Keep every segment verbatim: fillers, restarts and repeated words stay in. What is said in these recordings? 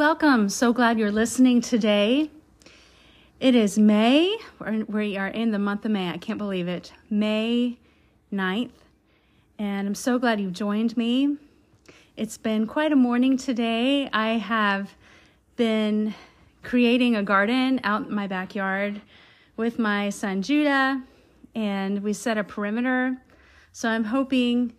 Welcome. So glad you're listening today. It is May. We are in the month of May. I can't believe it. May ninth. And I'm so glad you've joined me. It's been quite a morning today. I have been creating a garden out in my backyard with my son Judah, and we set a perimeter. So I'm hoping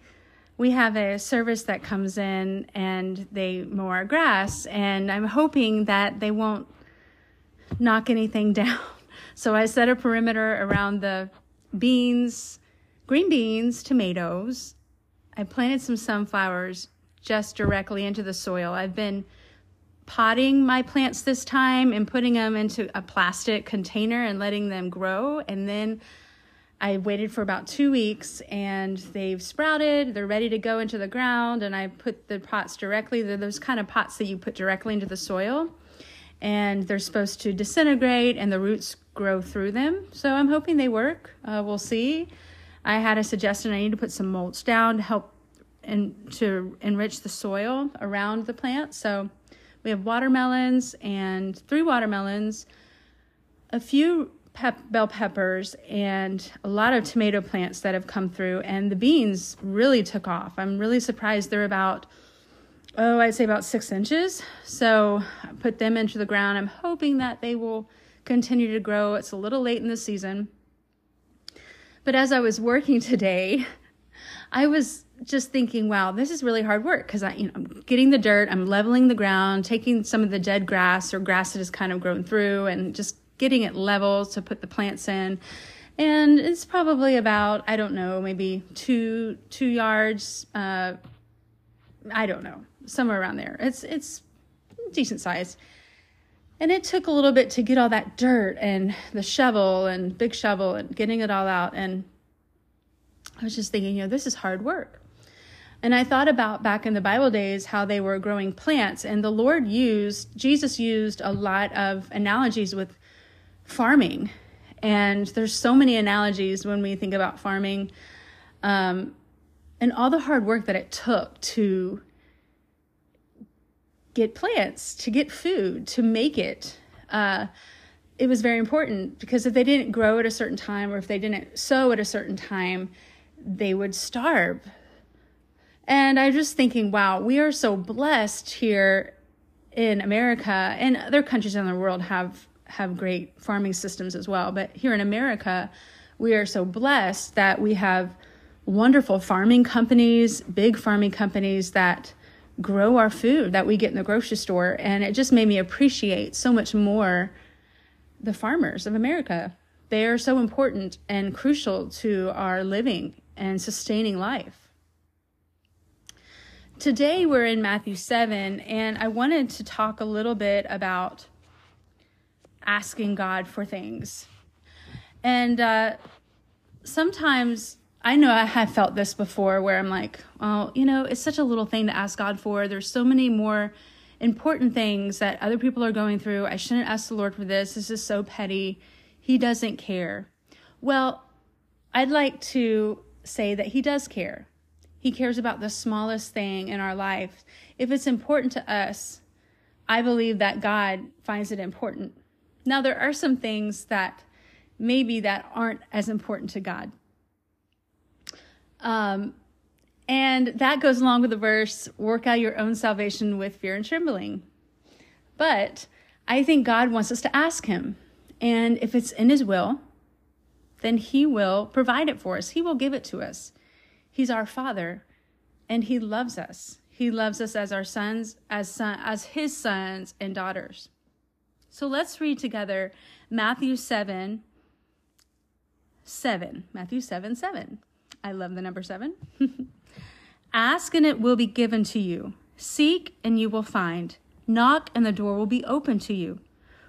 we have a service that comes in and they mow our grass, and I'm hoping that they won't knock anything down. So I set a perimeter around the beans, green beans, tomatoes. I planted some sunflowers just directly into the soil. I've been potting my plants this time and putting them into a plastic container and letting them grow. And then I waited for about two weeks and they've sprouted. They're ready to go into the ground. And I put the pots directly. They're those kind of pots that you put directly into the soil. And they're supposed to disintegrate and the roots grow through them. So I'm hoping they work. Uh, we'll see. I had a suggestion. I need to put some mulch down to help and to enrich the soil around the plant. So we have watermelons and three watermelons, a few pep- bell peppers, and a lot of tomato plants that have come through. And the beans really took off. I'm really surprised. They're about, oh, I'd say about six inches. So I put them into the ground. I'm hoping that they will continue to grow. It's a little late in the season. But as I was working today, I was just thinking, wow, this is really hard work, because I, you know, I'm getting the dirt, I'm leveling the ground, taking some of the dead grass or grass that has kind of grown through and just getting it level to put the plants in. And it's probably about, I don't know, maybe two two yards. Uh, I don't know, somewhere around there. It's it's decent size. And it took a little bit to get all that dirt and the shovel and big shovel and getting it all out. And I was just thinking, you know, this is hard work. And I thought about back in the Bible days how they were growing plants, and the Lord used, Jesus used a lot of analogies with farming. And there's so many analogies when we think about farming, um, and all the hard work that it took to get plants, to get food, to make it. Uh, it was very important, because if they didn't grow at a certain time, or if they didn't sow at a certain time, they would starve. And I'm just thinking, wow, we are so blessed here in America, and other countries in the world have, have great farming systems as well. But here in America, we are so blessed that we have wonderful farming companies, big farming companies that grow our food that we get in the grocery store. And it just made me appreciate so much more the farmers of America. They are so important and crucial to our living and sustaining life. Today we're in Matthew seven, and I wanted to talk a little bit about asking God for things. And uh, sometimes, I know I have felt this before, where I'm like, well, you know, it's such a little thing to ask God for. There's so many more important things that other people are going through. I shouldn't ask the Lord for this. This is so petty. He doesn't care. Well, I'd like to say that He does care. He cares about the smallest thing in our life. If it's important to us, I believe that God finds it important. Now, there are some things that maybe that aren't as important to God. Um, and that goes along with the verse, work out your own salvation with fear and trembling. But I think God wants us to ask Him. And if it's in His will, then He will provide it for us. He will give it to us. He's our Father, and He loves us. He loves us as our sons, as son, as His sons and daughters. So let's read together Matthew seven, seven. Matthew seven, seven. I love the number seven. Ask, and it will be given to you. Seek, and you will find. Knock, and the door will be opened to you.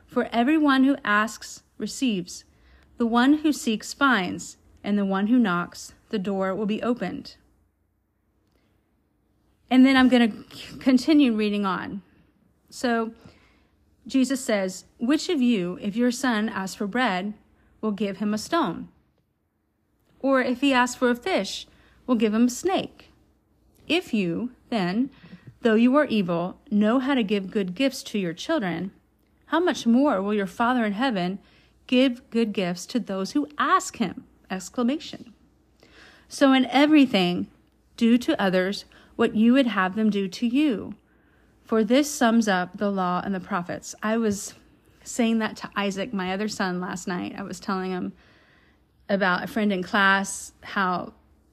For everyone who asks receives. The one who seeks finds, and the one who knocks, the door will be opened. And then I'm going to continue reading on. So Jesus says, which of you, if your son asks for bread, will give him a stone? Or if he asks for a fish, will give him a snake? If you, then, though you are evil, know how to give good gifts to your children, how much more will your Father in heaven give good gifts to those who ask him? Exclamation. So in everything, do to others what you would have them do to you. For this sums up the law and the prophets. I was saying that to Isaac, my other son, last night. I was telling him about a friend in class, how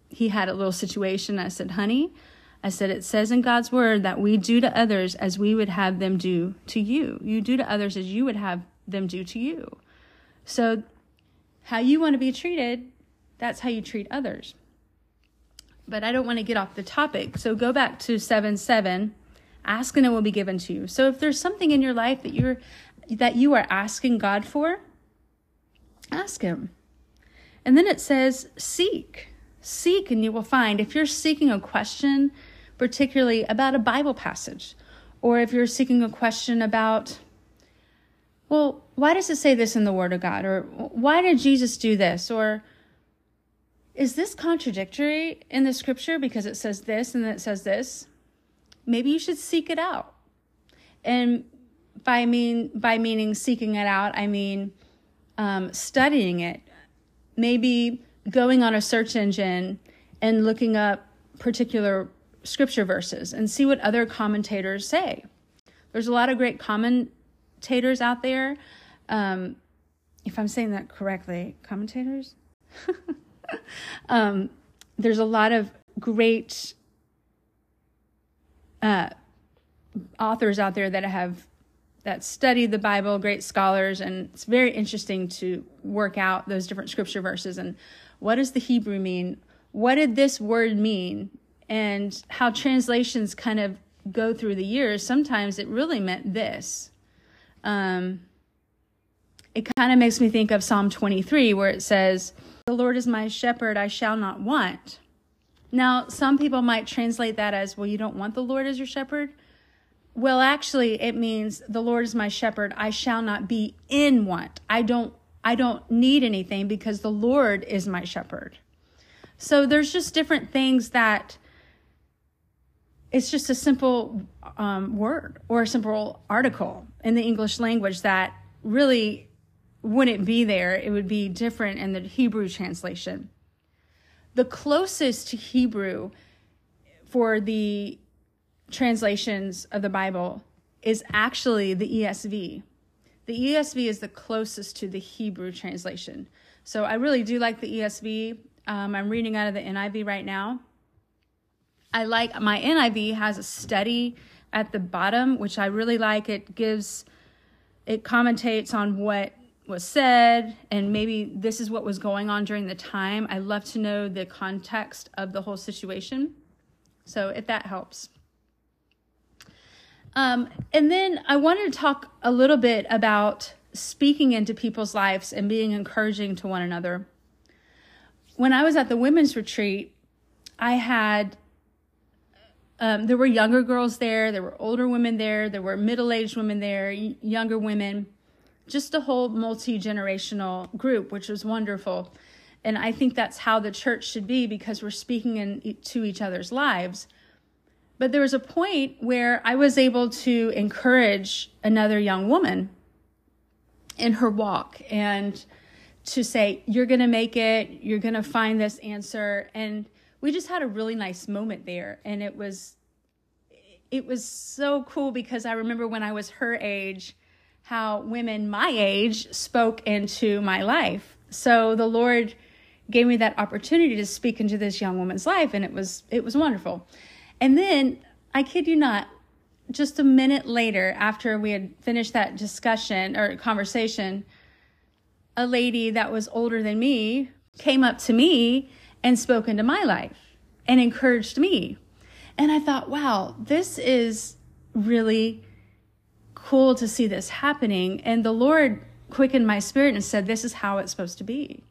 he had a little situation. I said, honey, I said, it says in God's word that we do to others as we would have them do to you. You do to others as you would have them do to you. So how you want to be treated, that's how you treat others. But I don't want to get off the topic. So go back to seven seven. Ask and it will be given to you. So if there's something in your life that you're that you are asking God for, ask him. And then it says, seek. Seek and you will find. If you're seeking a question, particularly about a Bible passage, or if you're seeking a question about, well, why does it say this in the Word of God? Or why did Jesus do this? Or is this contradictory in the scripture because it says this and it says this? Maybe you should seek it out. And by mean by meaning seeking it out, I mean um, studying it. Maybe going on a search engine and looking up particular scripture verses and see what other commentators say. There's a lot of great commentators out there. Um, if I'm saying that correctly, commentators? um, there's a lot of great uh, authors out there that have that study the Bible, great scholars, and it's very interesting to work out those different scripture verses and what does the Hebrew mean? What did this word mean? And how translations kind of go through the years. Sometimes it really meant this. Um, it kind of makes me think of Psalm twenty-three where it says, "The Lord is my shepherd, I shall not want." Now, some people might translate that as, well, you don't want the Lord as your shepherd. Well, actually, it means the Lord is my shepherd. I shall not be in want. I don't I don't need anything because the Lord is my shepherd. So there's just different things that it's just a simple um, word or a simple article in the English language that really wouldn't be there. It would be different in the Hebrew translation. The closest to Hebrew for the translations of the Bible is actually the E S V. The E S V is the closest to the Hebrew translation. So I really do like the E S V. Um, I'm reading out of the N I V right now. I like, my N I V has a study at the bottom, which I really like. It gives, it commentates on what was said, and maybe this is what was going on during the time. I love to know the context of the whole situation. So if that helps. Um, and then I wanted to talk a little bit about speaking into people's lives and being encouraging to one another. When I was at the women's retreat, I had, um, there were younger girls there, there were older women there, there were middle-aged women there, younger women, just a whole multi-generational group, which was wonderful. And I think that's how the church should be because we're speaking into each other's lives. But there was a point where I was able to encourage another young woman in her walk and to say, you're going to make it, you're going to find this answer. And we just had a really nice moment there. And it was, it was so cool because I remember when I was her age, how women my age spoke into my life. So the Lord gave me that opportunity to speak into this young woman's life. And it was, it was wonderful. And then, I kid you not, just a minute later, after we had finished that discussion or conversation, a lady that was older than me came up to me and spoke into my life and encouraged me. And I thought, wow, this is really cool to see this happening. And the Lord quickened my spirit and said, this is how it's supposed to be.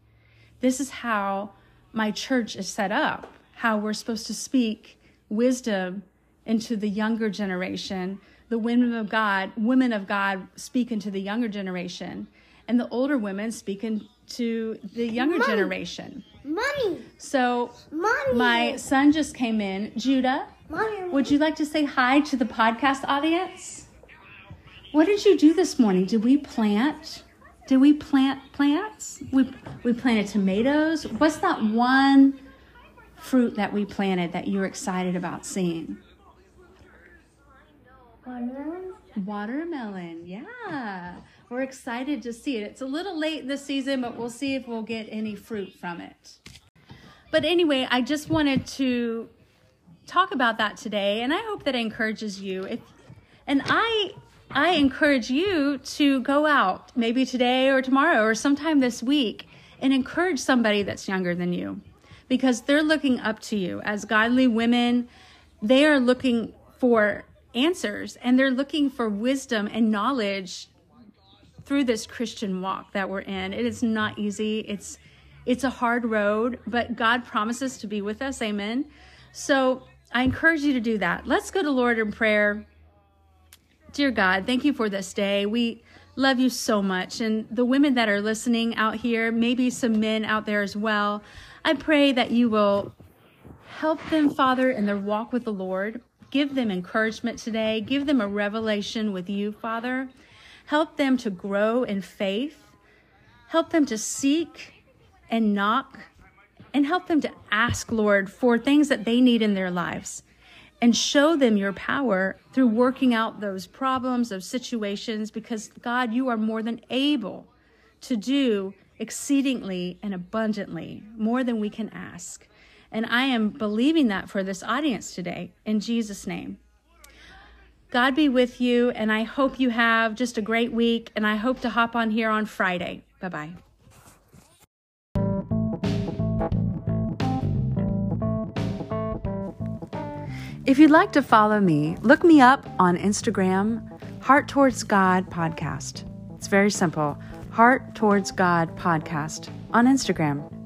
This is how my church is set up, how we're supposed to speak wisdom into the younger generation. The women of God, women of God speak into the younger generation, and the older women speak into the younger Mommy. generation. Mommy. So Mommy. my son just came in, Judah. Would you like to say hi to the podcast audience? What did you do this morning? Did we plant? Did we plant plants? We we planted tomatoes. What's that one fruit that we planted that you're excited about seeing? Watermelon. Watermelon, yeah. We're excited to see it. It's a little late this season, but we'll see if we'll get any fruit from it. But anyway, I just wanted to talk about that today, and I hope that encourages you. If, and I... I encourage you to go out maybe today or tomorrow or sometime this week and encourage somebody that's younger than you, because they're looking up to you as godly women. They are looking for answers, and they're looking for wisdom and knowledge through this Christian walk that we're in. It is not easy. It's, it's a hard road, but God promises to be with us. Amen. So I encourage you to do that. Let's go to Lord in prayer. Dear God, thank you for this day. We love you so much. And the women that are listening out here, maybe some men out there as well, I pray that you will help them, Father, in their walk with the Lord. Give them encouragement today. Give them a revelation with you, Father. Help them to grow in faith. Help them to seek and knock. And help them to ask, Lord, for things that they need in their lives. And show them your power through working out those problems, those situations, because, God, you are more than able to do exceedingly and abundantly, more than we can ask. And I am believing that for this audience today, in Jesus' name. God be with you, and I hope you have just a great week, and I hope to hop on here on Friday. Bye-bye. If you'd like to follow me, look me up on Instagram, Heart Towards God Podcast. It's very simple, Heart Towards God Podcast on Instagram.